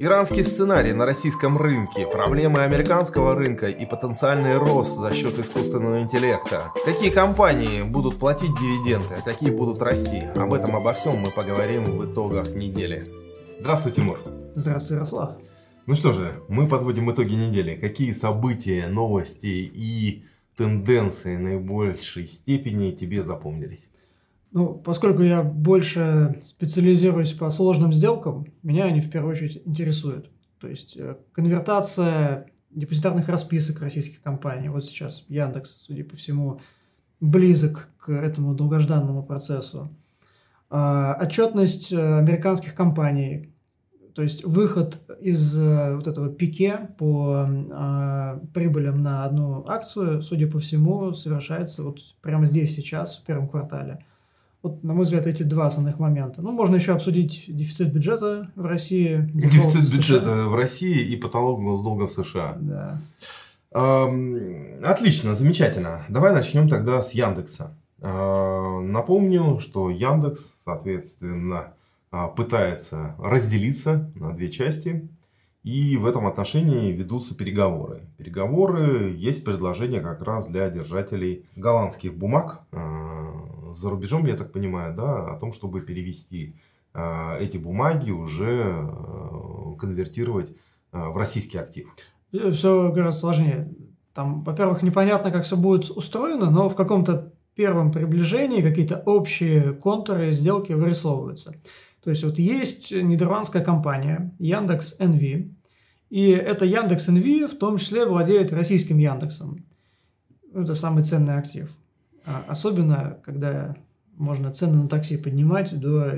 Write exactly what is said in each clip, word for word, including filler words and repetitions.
Иранский сценарий на российском рынке, проблемы американского рынка и потенциальный рост за счет искусственного интеллекта. Какие компании будут платить дивиденды, а какие будут расти? Об этом, обо всем мы поговорим в итогах недели. Здравствуй, Тимур. Здравствуй, Ярослав. Ну что же, мы подводим итоги недели. Какие события, новости и тенденции наибольшей степени тебе запомнились? Ну, поскольку я больше специализируюсь по сложным сделкам, меня они в первую очередь интересуют. То есть конвертация депозитарных расписок российских компаний. Вот сейчас Яндекс, судя по всему, близок к этому долгожданному процессу. Отчетность американских компаний, то есть выход из вот этого пике по прибылям на одну акцию, судя по всему, совершается вот прямо здесь сейчас, в первом квартале. Вот, на мой взгляд, эти два основных момента. Ну, можно еще обсудить дефицит бюджета в России. Дефицит в бюджета в России и потолок госдолга в США. Да. Эм, отлично, замечательно. Давай начнем тогда с Яндекса. Эм, напомню, что Яндекс, соответственно, пытается разделиться на две части. И в этом отношении ведутся переговоры. Переговоры, есть предложение как раз для держателей голландских бумаг. За рубежом, я так понимаю, да, о том, чтобы перевести э, эти бумаги, уже э, конвертировать э, в российский актив. Все гораздо сложнее. Там, во-первых, непонятно, как все будет устроено, но в каком-то первом приближении какие-то общие контуры сделки вырисовываются. То есть вот есть нидерландская компания Яндекс.НВ, и эта Яндекс.НВ в том числе владеет российским Яндексом. Это самый ценный актив. Особенно, когда можно цены на такси поднимать до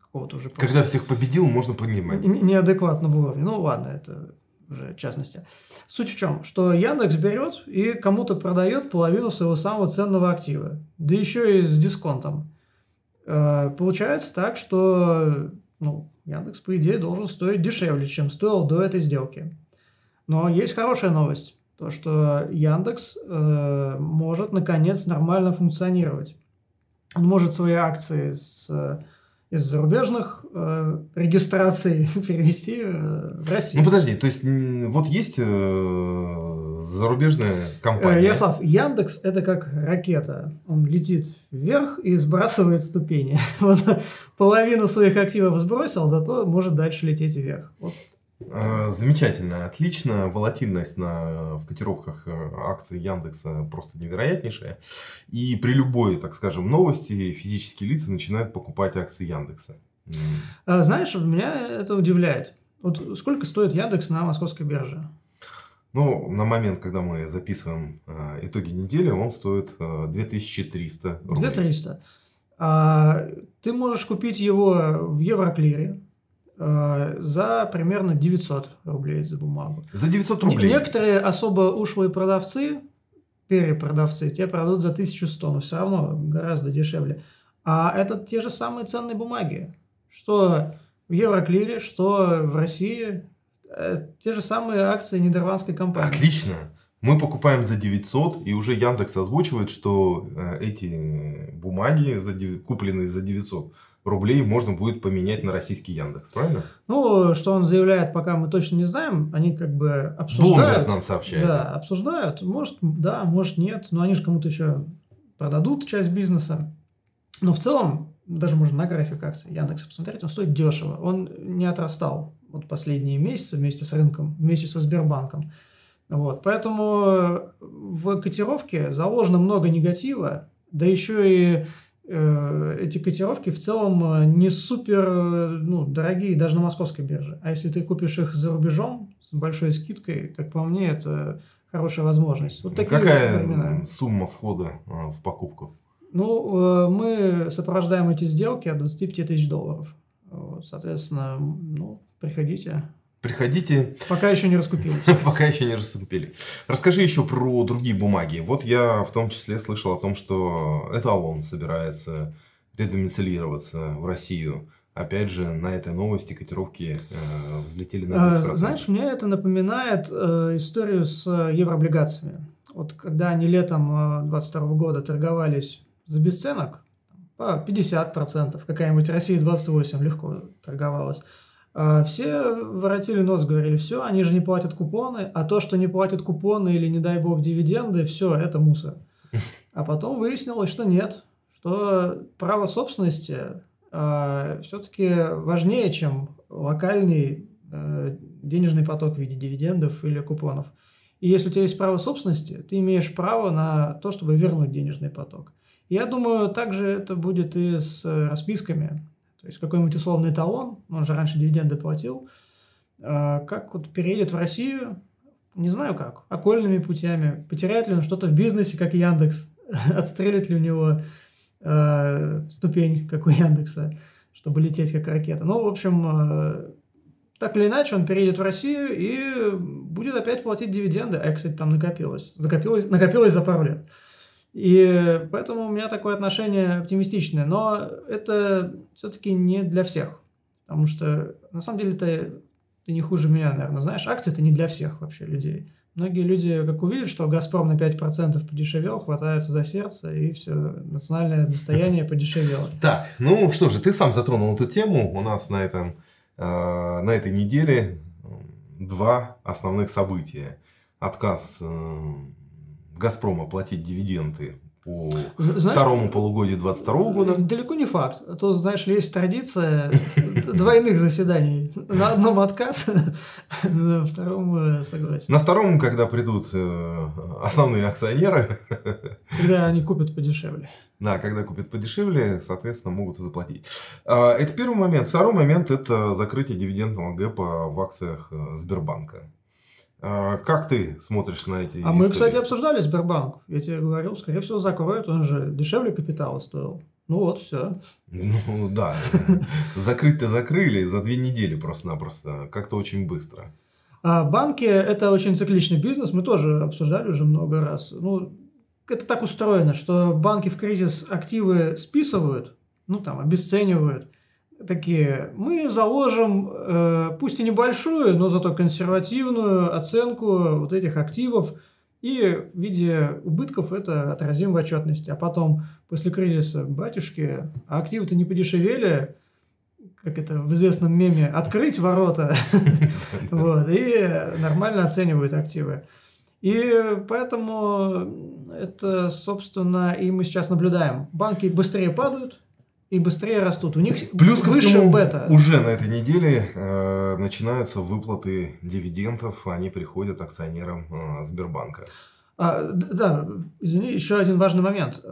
какого-то уже... Когда всех победил, можно поднимать. Неадекватного уровня. Ну ладно, это уже в частности. Суть в чем, что Яндекс берет и кому-то продает половину своего самого ценного актива. Да еще и с дисконтом. Получается так, что ну, Яндекс, по идее, должен стоить дешевле, чем стоил до этой сделки. Но есть хорошая новость. То, что Яндекс э, может, наконец, нормально функционировать. Он может свои акции с, из зарубежных э, регистраций перевести э, в Россию. Ну, подожди, то есть, вот есть э, зарубежная компания? Ярослав, Яндекс – это как ракета. Он летит вверх и сбрасывает ступени. Вот, половину своих активов сбросил, зато может дальше лететь вверх. Вот. Замечательно, отлично. Волатильность на, в котировках акций Яндекса просто невероятнейшая. И при любой, так скажем, новости физические лица начинают покупать акции Яндекса. Знаешь, меня это удивляет. Вот сколько стоит Яндекс на Московской бирже? Ну, на момент, когда мы записываем итоги недели, он стоит две тысячи триста рублей. две тысячи триста. А, ты можешь купить его в Евроклире за примерно девятьсот рублей за бумагу. За девятьсот рублей? Некоторые особо ушлые продавцы, перепродавцы, те продают за тысячу сто, но все равно гораздо дешевле. А это те же самые ценные бумаги, что в Евроклире, что в России, те же самые акции нидерландской компании. Отлично. Мы покупаем за девятьсот, и уже Яндекс озвучивает, что эти бумаги, купленные за девятьсот рублей, можно будет поменять на российский Яндекс, правильно? Ну, что он заявляет, пока мы точно не знаем, они как бы обсуждают. Блумберг нам сообщает. Да, обсуждают. Может, да, может, нет. Но они же кому-то еще продадут часть бизнеса. Но в целом, даже можно на график акций Яндекса посмотреть, он стоит дешево. Он не отрастал вот последние месяцы вместе с рынком, вместе со Сбербанком. Вот. Поэтому в котировке заложено много негатива, да еще и эти котировки в целом не супер ну, дорогие даже на Московской бирже. А если ты купишь их за рубежом с большой скидкой, как по мне, это хорошая возможность. Вот такие Какая сумма входа в покупку? Ну, мы сопровождаем эти сделки от двадцати пяти тысяч долларов. Соответственно, ну, приходите. Приходите. Пока еще не раскупили. Пока еще не раскупили. Расскажи еще про другие бумаги. Вот я в том числе слышал о том, что Эталон собирается редомицилироваться в Россию. Опять же, на этой новости котировки э, взлетели на десять процентов. Знаешь, мне это напоминает э, историю с еврооблигациями. Вот когда они летом двадцать второго года торговались за бесценок, по пятьдесят процентов, какая-нибудь Россия двадцать восемь легко торговалась. все воротили нос, говорили, все, они же не платят купоны, а то, что не платят купоны или, не дай бог, дивиденды, все, это мусор. А потом выяснилось, что нет, что право собственности э, все-таки важнее, чем локальный э, денежный поток в виде дивидендов или купонов. И если у тебя есть право собственности, ты имеешь право на то, чтобы вернуть денежный поток. Я думаю, также это будет и с расписками. То есть какой-нибудь условный талон, он же раньше дивиденды платил, как вот переедет в Россию, не знаю как, окольными путями, потеряет ли он что-то в бизнесе, как Яндекс, отстрелит ли у него э, ступень, как у Яндекса, чтобы лететь как ракета. Ну, в общем, э, так или иначе, он переедет в Россию и будет опять платить дивиденды. А, кстати, там накопилось, Закопилось, накопилось за пару лет. И поэтому у меня такое отношение оптимистичное, но это все-таки не для всех, потому что на самом деле ты, ты не хуже меня, наверное, знаешь, акции это не для всех вообще людей. Многие люди, как увидят, что Газпром на пять процентов подешевел, хватаются за сердце, и все, национальное достояние подешевело. Так, ну что же, ты сам затронул эту тему, у нас на, этом, э, на этой неделе два основных события. Отказ... Э, Газпрома платить дивиденды по знаешь, второму полугодию две тысячи двадцать второго года. Далеко не факт. А то, знаешь, есть традиция двойных заседаний. На одном отказ, на втором согласие. На втором, когда придут основные акционеры. Когда они купят подешевле. Да, когда купят подешевле, соответственно, могут и заплатить. Это первый момент. Второй момент – это закрытие дивидендного гэпа в акциях Сбербанка. Как ты смотришь на эти... А истории? Мы, кстати, обсуждали Сбербанк. Я тебе говорил, скорее всего, закроют. Он же дешевле капитала стоил. Ну вот, все. Ну да. Закрыть-то закрыли за две недели просто-напросто. Как-то очень быстро. Банки – это очень цикличный бизнес. Мы тоже обсуждали уже много раз. Ну, это так устроено, что банки в кризис активы списывают, ну там, обесценивают. Такие, мы заложим, э, пусть и небольшую, но зато консервативную оценку вот этих активов и в виде убытков это отразим в отчетности. А потом, после кризиса, батюшки, а активы-то не подешевели, как это в известном меме, открыть ворота, и нормально оценивают активы. И поэтому это, собственно, и мы сейчас наблюдаем. Банки быстрее падают. И быстрее растут. У них плюс выше всему, бета. Уже на этой неделе э, начинаются выплаты дивидендов. Они приходят акционерам э, Сбербанка. А, да, извини, еще один важный момент.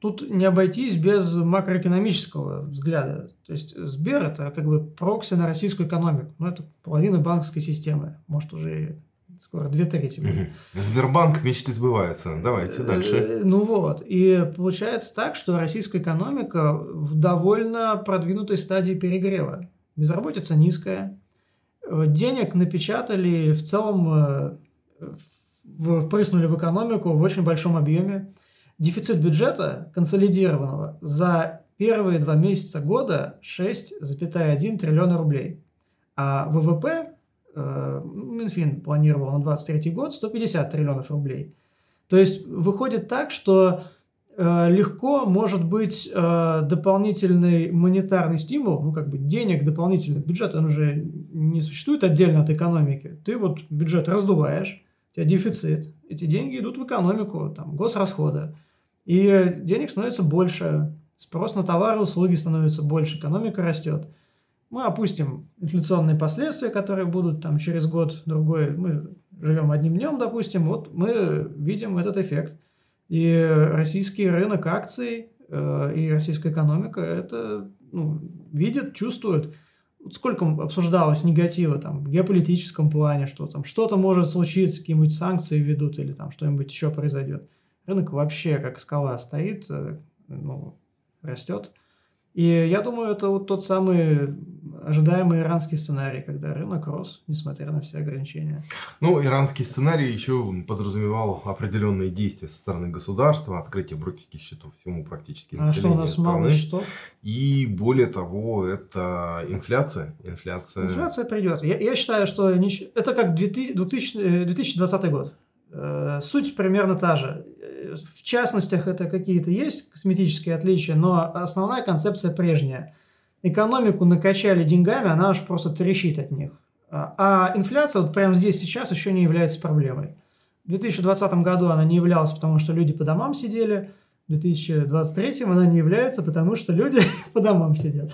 Тут не обойтись без макроэкономического взгляда. То есть Сбер – это как бы прокси на российскую экономику. Ну, это половина банковской системы. Может, уже скоро две трети. Угу. Сбербанк, мечты сбываются. Давайте дальше. Ну вот. И получается так, что российская экономика в довольно продвинутой стадии перегрева. Безработица низкая. Денег напечатали в целом, впрыснули в экономику в очень большом объеме. Дефицит бюджета консолидированного за первые два месяца года шесть целых одна десятая триллиона рублей. А ВВП... Минфин планировал на двадцать третий год сто пятьдесят триллионов рублей. То есть выходит так, что э, легко может быть э, дополнительный монетарный стимул, ну как бы денег дополнительный, бюджет, он уже не существует отдельно от экономики. Ты вот бюджет раздуваешь, у тебя дефицит, эти деньги идут в экономику, там, госрасходы, и денег становится больше, спрос на товары и услуги становится больше, экономика растет. Мы опустим инфляционные последствия, которые будут там через год-другой. Мы живем одним днем, допустим. Вот мы видим этот эффект. И российский рынок акций э, и российская экономика это ну, видит, чувствует. Вот сколько обсуждалось негатива там, в геополитическом плане, что там что-то может случиться, какие-нибудь санкции ведут или там что-нибудь еще произойдет. Рынок вообще как скала стоит, э, ну, растет. И я думаю, это вот тот самый ожидаемый иранский сценарий, когда рынок рос, несмотря на все ограничения. Ну, иранский сценарий еще подразумевал определенные действия со стороны государства, открытие брокерских счетов всему практически населению. А что у нас мало счетов? И более того, это инфляция. Инфляция, инфляция придет. Я, я считаю, что нич... это как две тысячи двадцатый год. Суть примерно та же. В частностях это какие-то есть косметические отличия, но основная концепция прежняя. экономику накачали деньгами, она аж просто трещит от них. А инфляция вот прямо здесь сейчас еще не является проблемой. В две тысячи двадцатом году она не являлась, потому что люди по домам сидели. В две тысячи двадцать третьем она не является, потому что люди по домам сидят.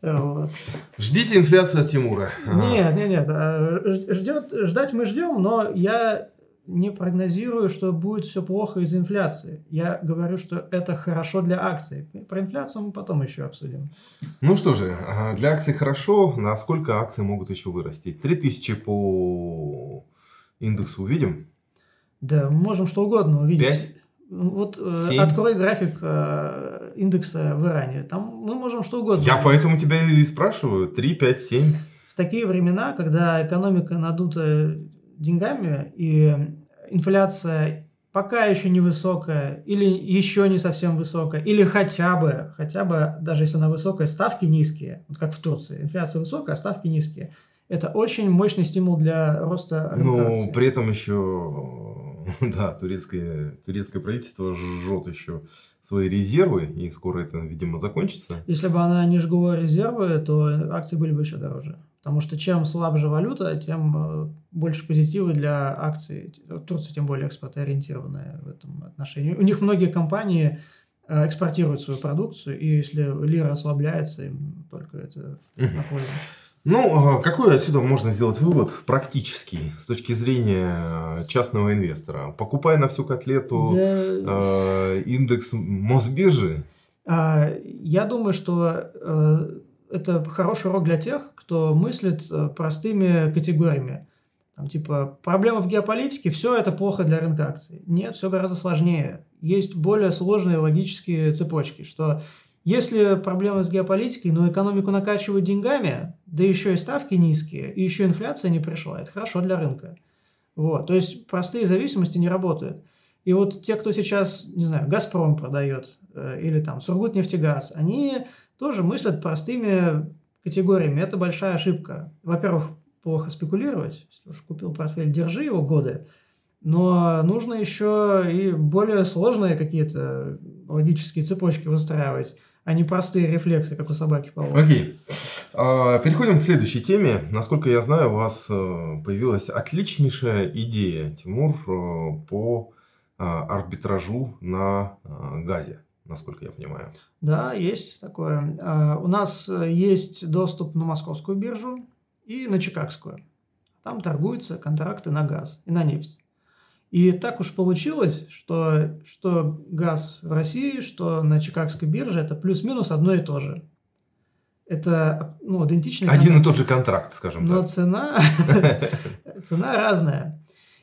Вот. Ждите инфляцию от Тимура. Нет, нет, нет. Ждет, ждать мы ждем, но я не прогнозирую, что будет все плохо из-за инфляции. Я говорю, что это хорошо для акций. Про инфляцию мы потом еще обсудим. Ну что же, для акций хорошо. Насколько акции могут еще вырасти? три тысячи по индексу увидим? Да, мы можем что угодно увидеть. пять? Вот семь? Открой график индекса в Иране. Там мы можем что угодно. Я поэтому тебя и спрашиваю. три, пять, семь. В такие времена, когда экономика надута деньгами и инфляция пока еще не высокая, или еще не совсем высокая, или хотя бы, хотя бы, даже если она высокая, ставки низкие, вот как в Турции. Инфляция высокая, а ставки низкие. Это очень мощный стимул для роста рынка. Но при этом еще, да, турецкое, турецкое правительство жжет еще свои резервы, и скоро это, видимо, закончится. Если бы она не жгла резервы, то акции были бы еще дороже. Потому что чем слабже валюта, тем больше позитива для акций. Турция тем более экспортоориентированная в этом отношении. У них многие компании экспортируют свою продукцию, и если лира ослабляется, им только это на пользу. Ну, какой отсюда можно сделать вывод практический с точки зрения частного инвестора? Покупай на всю котлету да... э, индекс Мосбиржи? Я думаю, что это хороший урок для тех, кто мыслит простыми категориями. Там, типа, проблема в геополитике, все это плохо для рынка акций. Нет, все гораздо сложнее. Есть более сложные логические цепочки, что если проблема с геополитикой, но экономику накачивают деньгами, да еще и ставки низкие, и еще инфляция не пришла, это хорошо для рынка. Вот. То есть простые зависимости не работают. И вот те, кто сейчас, не знаю, Газпром продает или там Сургутнефтегаз, они тоже мыслят простыми категориями. Это большая ошибка. Во-первых, плохо спекулировать. Если уж купил портфель, держи его годы. Но нужно еще и более сложные какие-то логические цепочки выстраивать, а не простые рефлексы, как у собаки по волке. Окей. Переходим к следующей теме. Насколько я знаю, у вас появилась отличнейшая идея, Тимур, по арбитражу на газе, насколько я понимаю. Да, есть такое. У нас есть доступ на Московскую биржу и на Чикагскую. Там торгуются контракты на газ и на нефть. И так уж получилось, что, что газ в России, что на Чикагской бирже, это плюс-минус одно и то же. Это ну, идентичный контракт. Один и тот же контракт, скажем так. Но цена, цена разная.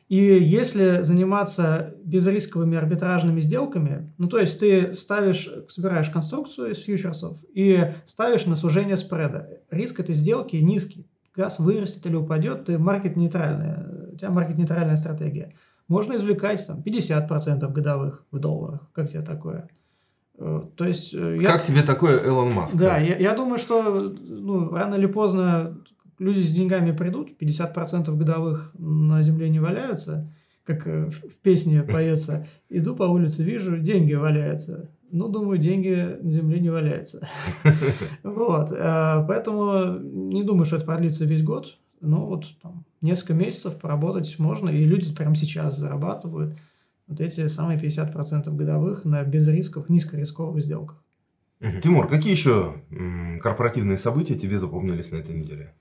И если заниматься безрисковыми арбитражными сделками, ну то есть ты ставишь, собираешь конструкцию из фьючерсов и ставишь на сужение спреда. Риск этой сделки низкий. Газ вырастет или упадет, ты маркет-нейтральная, у тебя маркет-нейтральная стратегия. Можно извлекать там пятьдесят процентов годовых в долларах. Как тебе такое? То есть, я... Как тебе такое, Элон Маск? Да, я, я думаю, что ну, рано или поздно люди с деньгами придут, пятьдесят процентов годовых на земле не валяются, как в песне поется. Иду по улице, вижу, деньги валяются. Ну, думаю, деньги на земле не валяются. Вот. Поэтому не думаю, что это продлится весь год. Но вот там несколько месяцев поработать можно, и люди прямо сейчас зарабатывают вот эти самые пятьдесят процентов годовых на безрисковых, низкорисковых сделках. Тимур, какие еще корпоративные события тебе запомнились на этой неделе?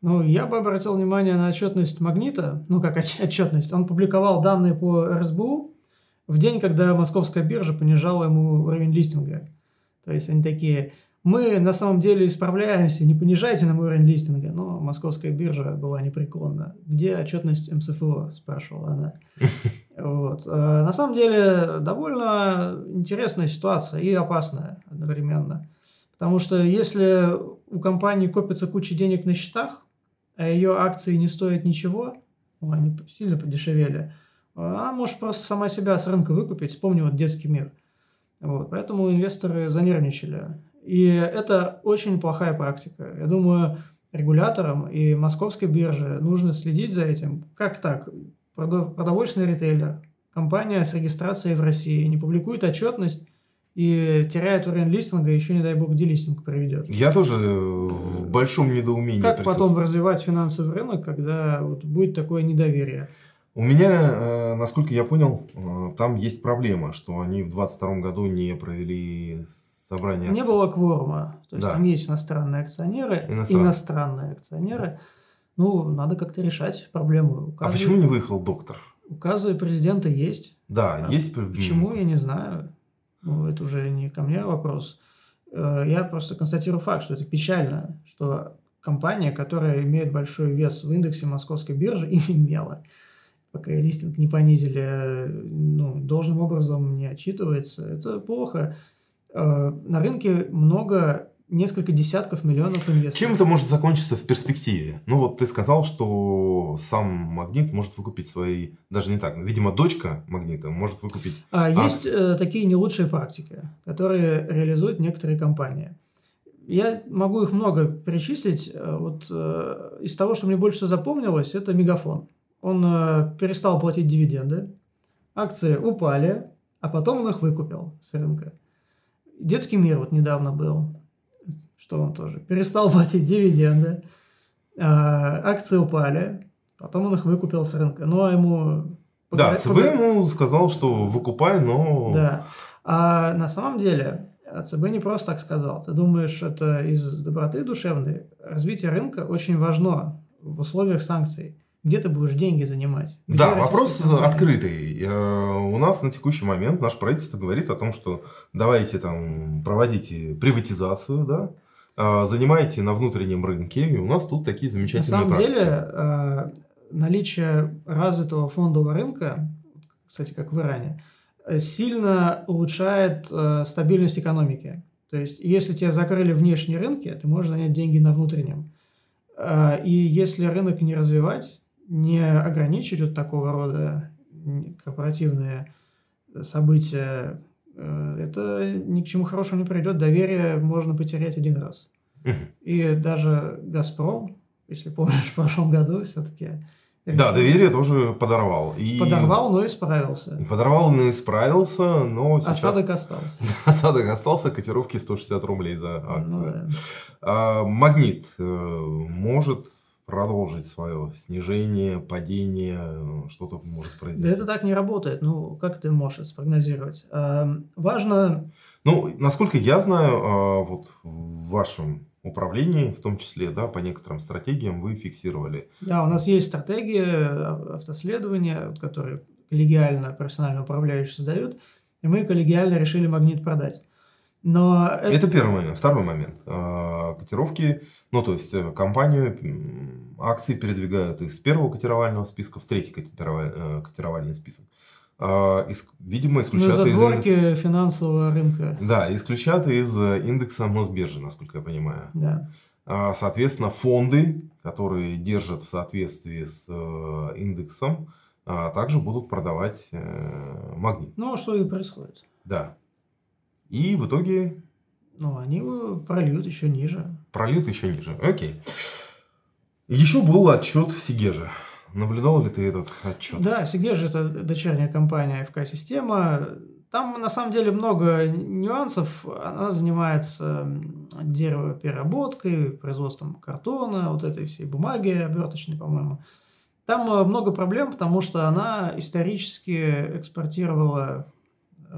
Ну, я бы обратил внимание на отчетность Магнита, ну как отчетность, он публиковал данные по эр эс бэ у в день, когда Московская биржа понижала ему уровень листинга. То есть они такие... Мы на самом деле исправляемся, не понижайте нам уровень листинга, но Московская биржа была непреклонна. Где отчетность эм эс эф о, спрашивала она. Вот. На самом деле довольно интересная ситуация и опасная одновременно. Потому что если у компании копится куча денег на счетах, а ее акции не стоят ничего, они сильно подешевели, она может просто сама себя с рынка выкупить. Вспомни вот «Детский мир». Вот. Поэтому инвесторы занервничали. И это очень плохая практика. Я думаю, регуляторам и Московской бирже нужно следить за этим. Как так? Продовольственный ритейлер, компания с регистрацией в России не публикует отчетность, и теряет уровень листинга, еще, не дай бог, где листинг приведет. Я тоже в большом недоумении. Как потом развивать финансовый рынок, когда вот будет такое недоверие? У меня, насколько я понял, там есть проблема, что они в двадцать втором году не провели собрание акций. Не было кворума. То есть, да. Там есть иностранные акционеры, Иностран... иностранные акционеры. Да. Ну, надо как-то решать проблему. Указы... А почему не выехал доктор? Указы президента есть. Да, а есть. Почему, я не знаю. Ну, это уже не ко мне вопрос. Я просто констатирую факт, что это печально, что компания, которая имеет большой вес в индексе Московской биржи, и имела. Пока листинг не понизили, ну, должным образом не отчитывается. Это плохо. На рынке много, несколько десятков миллионов инвесторов. Чем это может закончиться в перспективе? Ну, вот ты сказал, что сам Магнит может выкупить свои... Даже не так. Видимо, дочка Магнита может выкупить... А, а... Есть э, такие не лучшие практики, которые реализуют некоторые компании. Я могу их много перечислить. Вот, э, из того, что мне больше всего запомнилось, это Мегафон. Он э, перестал платить дивиденды, акции упали, а потом он их выкупил с рынка. Детский мир вот недавно был, что он тоже перестал платить дивиденды, э, акции упали, потом он их выкупил с рынка. Но ему... Да, ЦБ ему сказал, что выкупай, но... Да, а на самом деле ЦБ не просто так сказал. Ты думаешь, это из доброты душевной? Развитие рынка очень важно в условиях санкций. Где ты будешь деньги занимать? Где да, вопрос компании? Открытый. У нас на текущий момент наше правительство говорит о том, что давайте там проводите приватизацию, да, занимайте на внутреннем рынке, и у нас тут такие замечательные практики. На самом практики. деле наличие развитого фондового рынка, кстати, как в Иране, сильно улучшает стабильность экономики. То есть, если тебя закрыли внешние рынки, ты можешь занять деньги на внутреннем. И если рынок не развивать, не ограничить вот такого рода корпоративные события, это ни к чему хорошему не придет. Доверие можно потерять один раз. И даже «Газпром», если помнишь, в прошлом году все-таки... Да, доверие тоже подорвал. И... Подорвал, но исправился. Подорвал, но исправился, но сейчас... Осадок остался. Осадок остался, котировки сто шестьдесят рублей за акцию. Ну, да. а, Магнит может продолжить свое снижение, падение, что-то может произойти. Да это так не работает. Ну, как ты можешь спрогнозировать? А, важно... Ну, насколько я знаю, вот в вашем... управлении, в том числе, да, по некоторым стратегиям вы фиксировали. Да, у нас есть стратегии автоследования, которые коллегиально профессионально управляющие создают, и мы коллегиально решили Магнит продать. Но это... это первый момент. Второй момент. Котировки, ну то есть компанию, акции передвигают из первого котировального списка в третий котировальный список. Видимо, исключат задворки из индекс... финансового рынка. Да, исключат из индекса Мосбиржи, насколько я понимаю. Да. Соответственно, фонды, которые держат в соответствии с индексом, также будут продавать Магнит. Ну, что и происходит. Да. И в итоге... Ну, они его прольют еще ниже. Прольют еще ниже. Окей. Еще был отчет Сигежа. Наблюдал ли ты этот отчет? Да, Сигежа – это дочерняя компания АФК Система. Там на самом деле много нюансов. Она занимается деревопереработкой, производством картона, вот этой всей бумаги оберточной, по-моему. Там много проблем, потому что она исторически экспортировала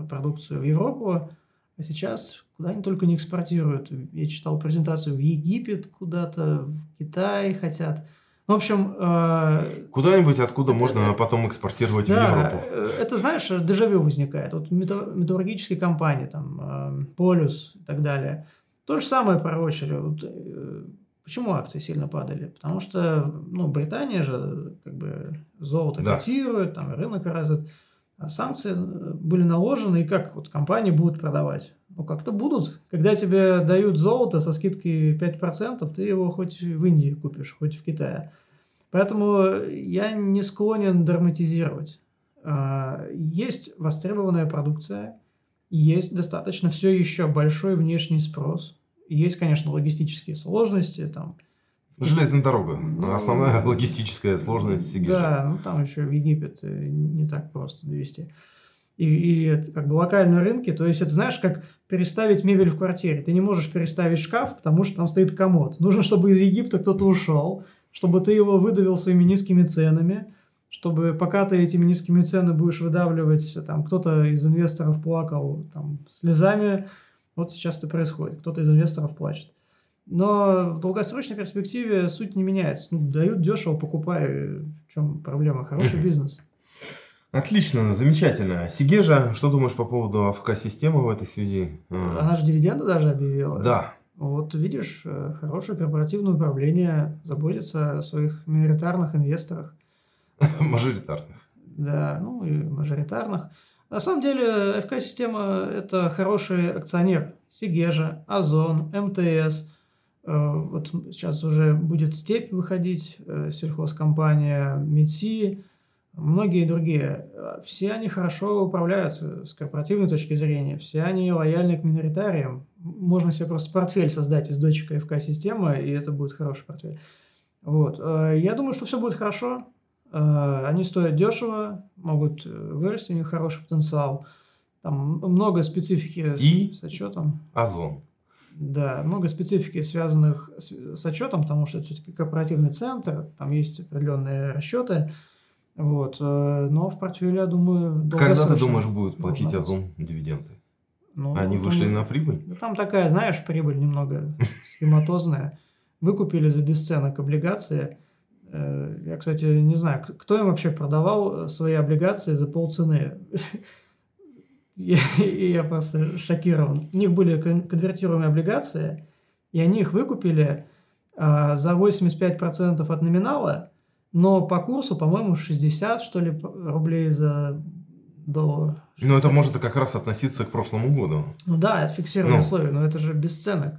продукцию в Европу, а сейчас куда они только не экспортируют. Я читал презентацию в Египет куда-то, в Китай хотят. В общем... Э, Куда-нибудь, откуда это, можно это, потом экспортировать да, в Европу. Это, знаешь, дежавю возникает. Вот металлургические компании, там, э, Полюс и так далее. То же самое пророчили. Вот, э, почему акции сильно падали? Потому что, ну, Британия же, как бы, золото да. котирует, там, рынок развит. А санкции были наложены, и как вот компании будут продавать? Ну, как-то будут. Когда тебе дают золото со скидкой пять процентов, ты его хоть в Индии купишь, хоть в Китае. Поэтому я не склонен драматизировать. Есть востребованная продукция, есть достаточно все еще большой внешний спрос. Есть, конечно, логистические сложности, там, железная дорога. Основная логистическая сложность Сигежа. Да, ну там еще в Египет не так просто довести. и, и как бы локальные рынки. То есть это, знаешь, как переставить мебель в квартире. Ты не можешь переставить шкаф, потому что там стоит комод. Нужно, чтобы из Египта кто-то ушел, чтобы ты его выдавил своими низкими ценами, чтобы пока ты этими низкими ценами будешь выдавливать, там кто-то из инвесторов плакал там, слезами. Вот сейчас это происходит. Кто-то из инвесторов плачет. Но в долгосрочной перспективе суть не меняется. Ну, дают дешево, покупай. В чем проблема? Хороший бизнес. Отлично, замечательно. Сигежа, что думаешь по поводу АФК Системы в этой связи? Она же дивиденды даже объявила. Да. Вот видишь, хорошее корпоративное управление заботится о своих миноритарных инвесторах. Мажоритарных. Да, ну и мажоритарных. На самом деле АФК Система это хороший акционер. Сигежа, Озон, МТС. Вот сейчас уже будет Степь выходить, сельхозкомпания МИТСИ, многие другие. Все они хорошо управляются с корпоративной точки зрения, все они лояльны к миноритариям. Можно себе просто портфель создать из дочек АФК Системы, и это будет хороший портфель. Вот. Я думаю, что все будет хорошо. Они стоят дешево, могут вырасти, у них хороший потенциал. Там много специфики и с отчетом. Озон. Да, много специфики, связанных с, с отчетом, потому что это все-таки корпоративный центр, там есть определенные расчеты. Вот, но в портфеле, я думаю, долгосрочно. Когда ты думаешь, будут платить Озон дивиденды? Ну, Они ну, вышли там, на прибыль? Там такая, знаешь, прибыль немного схематозная. Выкупили за бесценок облигации. Я, кстати, не знаю, кто им вообще продавал свои облигации за полцены. Я, я просто шокирован. У них были конвертируемые облигации, и они их выкупили э, за восемьдесят пять процентов от номинала, но по курсу, по-моему, шестьдесят что ли, рублей за доллар. Ну, это может как раз относиться к прошлому году. Ну да, это фиксированные условия, но это же бесценок.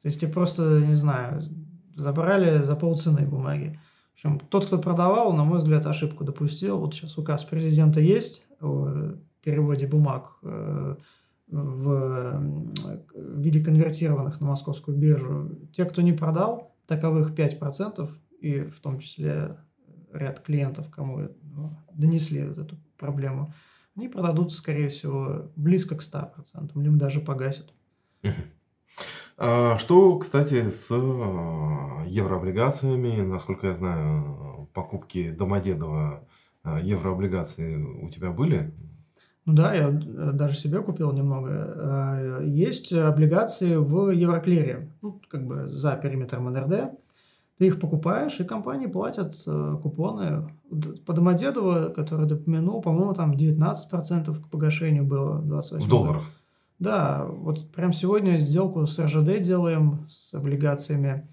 То есть, тебе просто, не знаю, забрали за полцены бумаги. В общем, тот, кто продавал, на мой взгляд, ошибку допустил. Вот сейчас указ президента есть о переводе бумаг в, в виде конвертированных на Московскую биржу. Те, кто не продал, таковых пять процентов, и в том числе ряд клиентов, кому донесли вот эту проблему, они продадутся, скорее всего, близко к ста процентам, либо даже погасят. Что, кстати, с еврооблигациями, насколько я знаю, покупки Домодедова еврооблигаций у тебя были? Ну да, я даже себе купил немного. Есть облигации в Евроклире, ну, как бы за периметром эн эр дэ. Ты их покупаешь, и компании платят купоны. По Домодедово, который ты упомянул, по-моему, там девятнадцать процентов к погашению было. двадцать восемь В долларах? Да, вот прям сегодня сделку с эр же дэ делаем, с облигациями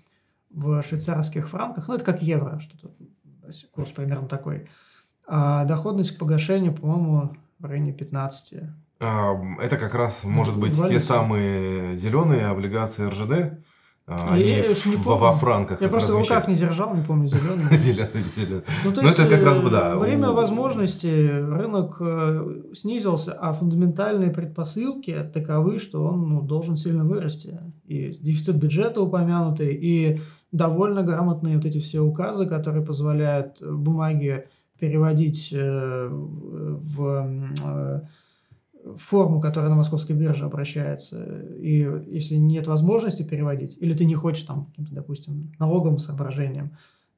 в швейцарских франках. Ну, это как евро, что-то курс примерно такой. А доходность к погашению, по-моему, в районе пятнадцати. А, это как раз, может быть, валюта. Те самые зеленые облигации эр же дэ. А, они я, в, не во франках. Я просто в руках не держал, не помню, зеленые. Зеленые, зеленые. Ну, то есть, это как раз, да. Время возможностей, рынок снизился, а фундаментальные предпосылки таковы, что он ну, должен сильно вырасти. И дефицит бюджета упомянутый, и довольно грамотные вот эти все указы, которые позволяют бумаги переводить в форму, которая на Московской бирже обращается. И если нет возможности переводить, или ты не хочешь там каким-то, допустим, налоговым соображением,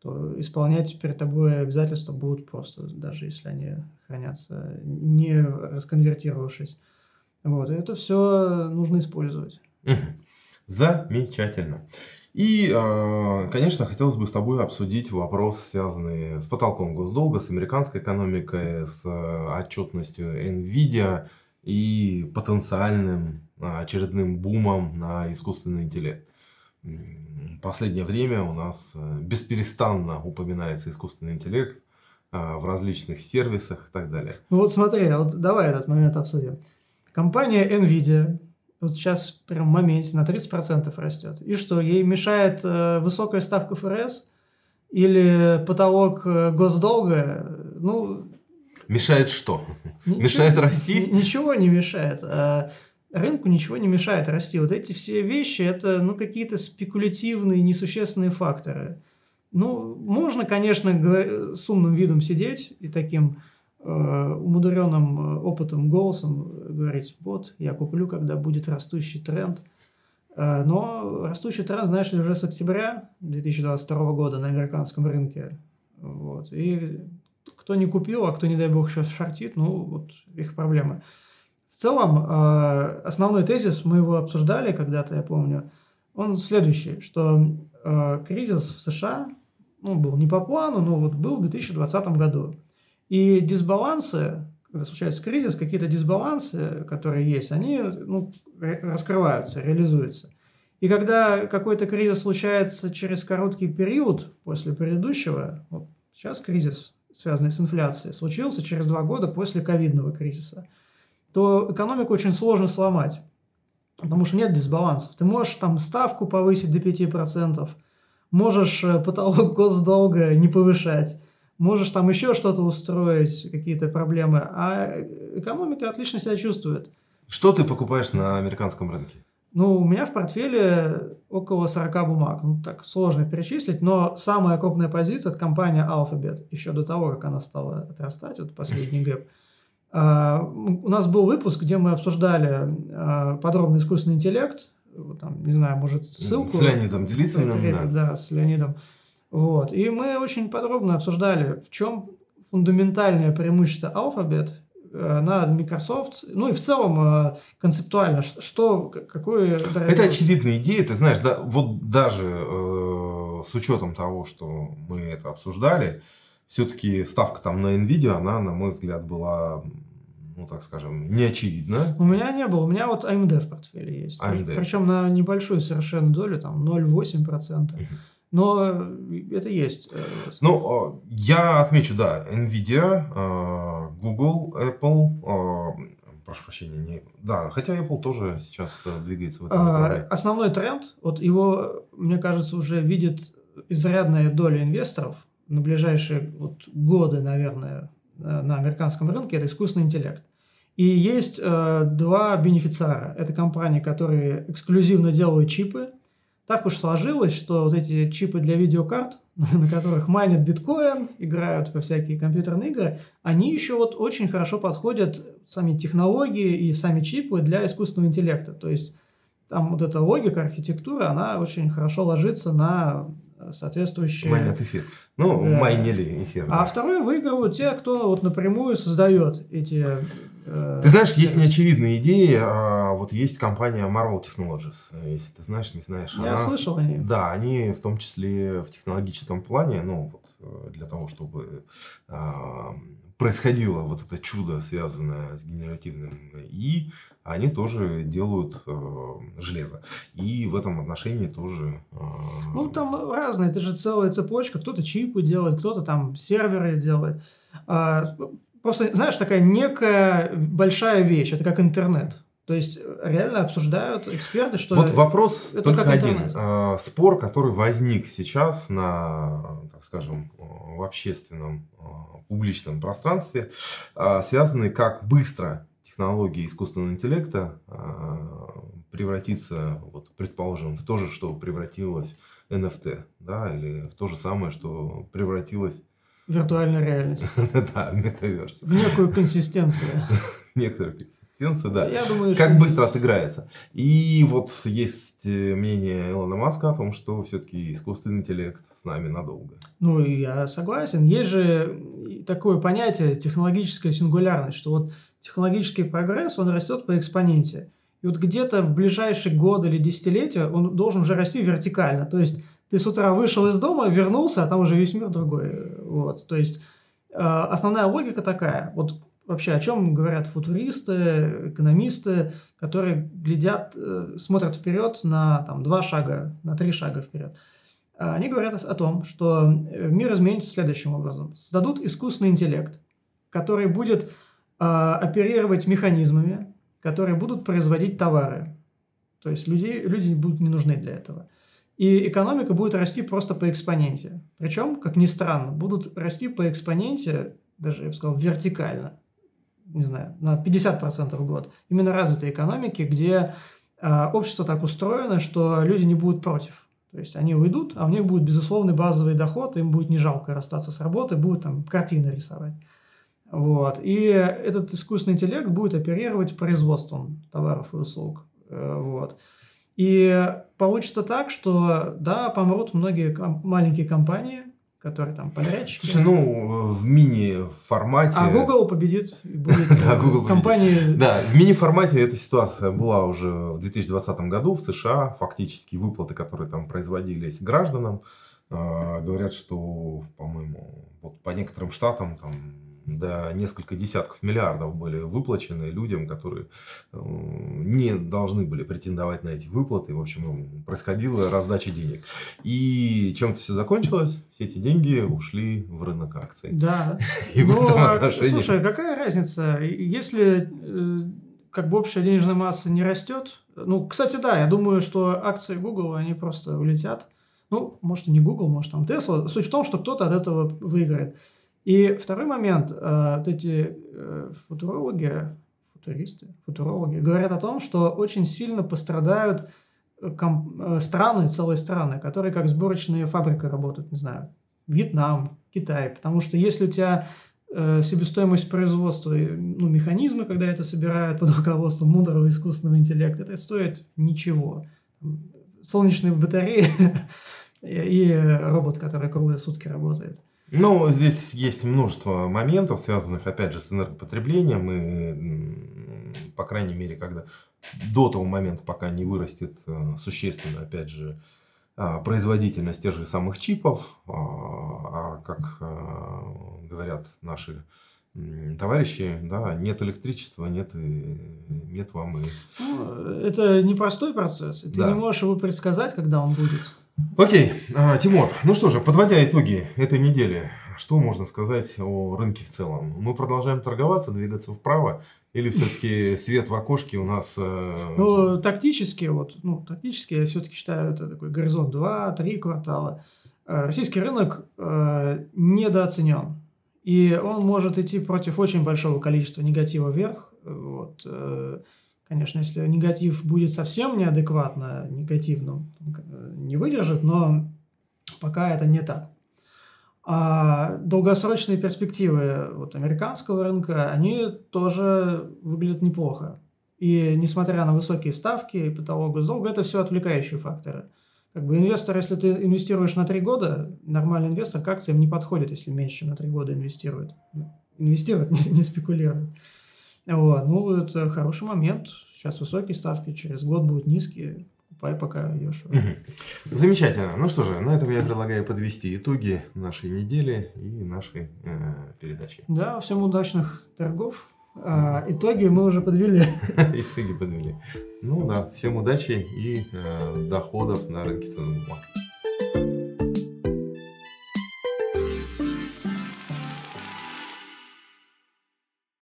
то исполнять перед тобой обязательства будут просто, даже если они хранятся, не расконвертировавшись. Вот. И это все нужно использовать. Замечательно. И, конечно, хотелось бы с тобой обсудить вопрос, связанный с потолком госдолга, с американской экономикой, с отчетностью NVIDIA и потенциальным очередным бумом на искусственный интеллект. В последнее время у нас бесперестанно упоминается искусственный интеллект в различных сервисах и так далее. Ну вот смотри, вот давай этот момент обсудим. Компания NVIDIA... Вот сейчас прям в моменте на тридцать процентов растет. И что, ей мешает э, высокая ставка эф эр эс или потолок э, госдолга? Ну, мешает что? Ничего, мешает расти? Ничего не мешает. А рынку ничего не мешает расти. Вот эти все вещи, это ну, какие-то спекулятивные, несущественные факторы. Ну, можно, конечно, с умным видом сидеть и таким... умудренным опытом голосом говорить: вот, я куплю, когда будет растущий тренд. Но растущий тренд, знаешь ли, уже с октября две тысячи двадцать второго года на американском рынке. Вот. И кто не купил, а кто, не дай бог, сейчас шортит, ну, вот их проблемы. В целом, основной тезис, мы его обсуждали когда-то, я помню, он следующий, что кризис в США, ну, был не по плану, но вот был в две тысячи двадцатом году. И дисбалансы, когда случается кризис, какие-то дисбалансы, которые есть, они, ну, раскрываются, реализуются. И когда какой-то кризис случается через короткий период после предыдущего, вот сейчас кризис, связанный с инфляцией, случился через два года после ковидного кризиса, то экономику очень сложно сломать, потому что нет дисбалансов. Ты можешь там ставку повысить до пяти процентов, можешь потолок госдолга не повышать, можешь там еще что-то устроить, какие-то проблемы, а экономика отлично себя чувствует. Что ты покупаешь на американском рынке? Ну, у меня в портфеле около сорока бумаг. Ну, так сложно перечислить, но самая крупная позиция – это компания Alphabet, еще до того, как она стала отрастать, вот последний гэп. Uh, у нас был выпуск, где мы обсуждали uh, подробный искусственный интеллект, там, не знаю, может, ссылку. С Леонидом делиться. Да. да, с Леонидом. Вот. И мы очень подробно обсуждали, в чем фундаментальное преимущество Alphabet над Microsoft, ну и в целом концептуально, что, какое... Это очевидная идея, ты знаешь, да, вот даже э, с учетом того, что мы это обсуждали, все-таки ставка там на NVIDIA, она, на мой взгляд, была, ну так скажем, неочевидна. У меня не было, у меня вот эй эм ди в портфеле есть, эй эм ди. Причем на небольшую совершенно долю, там ноль целых восемь десятых процента. Но это есть. Ну, я отмечу, да, NVIDIA, Google, Apple, прошу прощения, не... да, хотя Apple тоже сейчас двигается в этом направлении. Основной тренд, вот его, мне кажется, уже видит изрядная доля инвесторов на ближайшие вот годы, наверное, на американском рынке, это искусственный интеллект. И есть два бенефициара. Это компании, которые эксклюзивно делают чипы. Так уж сложилось, что вот эти чипы для видеокарт, на которых майнят биткоин, играют во всякие компьютерные игры, они еще вот очень хорошо подходят, сами технологии и сами чипы, для искусственного интеллекта. То есть там вот эта логика, архитектура, она очень хорошо ложится на соответствующие... Майнят эфир. Ну, да. майнили эфир. Да. А второе выигрывают те, кто вот напрямую создает эти... Ты знаешь, есть неочевидные идеи. Вот есть компания Marvel Technologies. Если ты знаешь, не знаешь. Я она... слышал о ней. Да, они в том числе в технологическом плане, ну, вот, для того, чтобы а, происходило вот это чудо, связанное с генеративным ИИ, они тоже делают а, железо. И в этом отношении тоже... А... Ну, там разные. Это же целая цепочка. Кто-то чипы делает, кто-то там серверы делает. А, Просто, знаешь, такая некая большая вещь, это как интернет. То есть реально обсуждают эксперты, что вот вопрос это только как один. Интернет. Спор, который возник сейчас на, так скажем, в общественном, публичном пространстве, связанный, как быстро технологии искусственного интеллекта превратится, вот, предположим, в то же, что превратилось эн эф ти, да, или в то же самое, что превратилось виртуальная реальность. Да, метаверс. В некую консистенцию. Некоторую консистенцию, да. Я думаю, как быстро отыграется. И вот есть мнение Илона Маска о том, что все-таки искусственный интеллект с нами надолго. Ну, я согласен. Есть же такое понятие технологическая сингулярность, что вот технологический прогресс, он растет по экспоненте. И вот где-то в ближайшие годы или десятилетия он должен уже расти вертикально. То есть ты с утра вышел из дома, вернулся, а там уже весь мир другой. Вот. То есть э, основная логика такая. Вот вообще о чем говорят футуристы, экономисты, которые глядят, э, смотрят вперед на там, два шага, на три шага вперед. Они говорят о том, что мир изменится следующим образом. Создадут искусственный интеллект, который будет э, оперировать механизмами, которые будут производить товары. То есть люди, люди будут не нужны для этого. И экономика будет расти просто по экспоненте. Причем, как ни странно, будут расти по экспоненте, даже, я бы сказал, вертикально. Не знаю, на пятьдесят процентов в год. Именно развитые экономики, где э, общество так устроено, что люди не будут против. То есть они уйдут, а у них будет безусловный базовый доход, им будет не жалко расстаться с работы, будут там картины рисовать. Вот. И этот искусственный интеллект будет оперировать производством товаров и услуг. Вот. И получится так, что, да, помрут многие ком- маленькие компании, которые там подрядчики. Слушай, ну, в мини-формате... А Google победит. Будет да, Google компании... победит. Да, в мини-формате эта ситуация была уже в две тысячи двадцатом году в США. Фактически выплаты, которые там производились гражданам, э, говорят, что, по-моему, вот по некоторым штатам там... Да, несколько десятков миллиардов были выплачены людям, которые не должны были претендовать на эти выплаты. В общем, происходила раздача денег. И чем-то все закончилось. Все эти деньги ушли в рынок акций. Да. И но, слушай, какая разница? Если как бы общая денежная масса не растет... Ну, кстати, да, я думаю, что акции Google, они просто улетят. Ну, может, и не Google, может, там Tesla. Суть в том, что кто-то от этого выиграет. И второй момент, вот эти футурологи, футуристы, футурологи говорят о том, что очень сильно пострадают комп- страны, целые страны, которые как сборочные фабрики работают, не знаю, Вьетнам, Китай, потому что если у тебя себестоимость производства, ну, механизмы, когда это собирают под руководством мудрого искусственного интеллекта, это стоит ничего. Солнечные батареи и робот, который круглые сутки работает. Ну, здесь есть множество моментов, связанных, опять же, с энергопотреблением. И, по крайней мере, когда до того момента, пока не вырастет существенно, опять же, производительность тех же самых чипов, а, как говорят наши товарищи, да, нет электричества, нет, и, нет вам и... Это непростой процесс, и ты да. не можешь его предсказать, когда он будет. Окей, Тимур, ну что же, подводя итоги этой недели, что можно сказать о рынке в целом? Мы продолжаем торговаться, двигаться вправо, или все-таки свет в окошке у нас... Ну, тактически, вот, ну, тактически я все-таки считаю, это такой горизонт два-три квартала. Российский рынок э, недооценен, и он может идти против очень большого количества негатива вверх, вот. Конечно, если негатив будет совсем неадекватно негативным, не выдержит, но пока это не так. А долгосрочные перспективы вот, американского рынка, они тоже выглядят неплохо. И несмотря на высокие ставки и потолок госдолга, это все отвлекающие факторы. Как бы инвестор, если ты инвестируешь на три года, нормальный инвестор к акциям не подходит, если меньше, чем на три года инвестирует. Инвестирует, не спекулирует. Вот. Ну, это хороший момент. Сейчас высокие ставки, через год будут низкие. Покупай пока дешево. Угу. Замечательно. Ну что же, на этом я предлагаю подвести итоги нашей недели и нашей э, передачи. Да, всем удачных торгов. А, итоги мы уже подвели. Итоги подвели. Ну да, всем удачи и э, доходов на рынке ценных бумаг.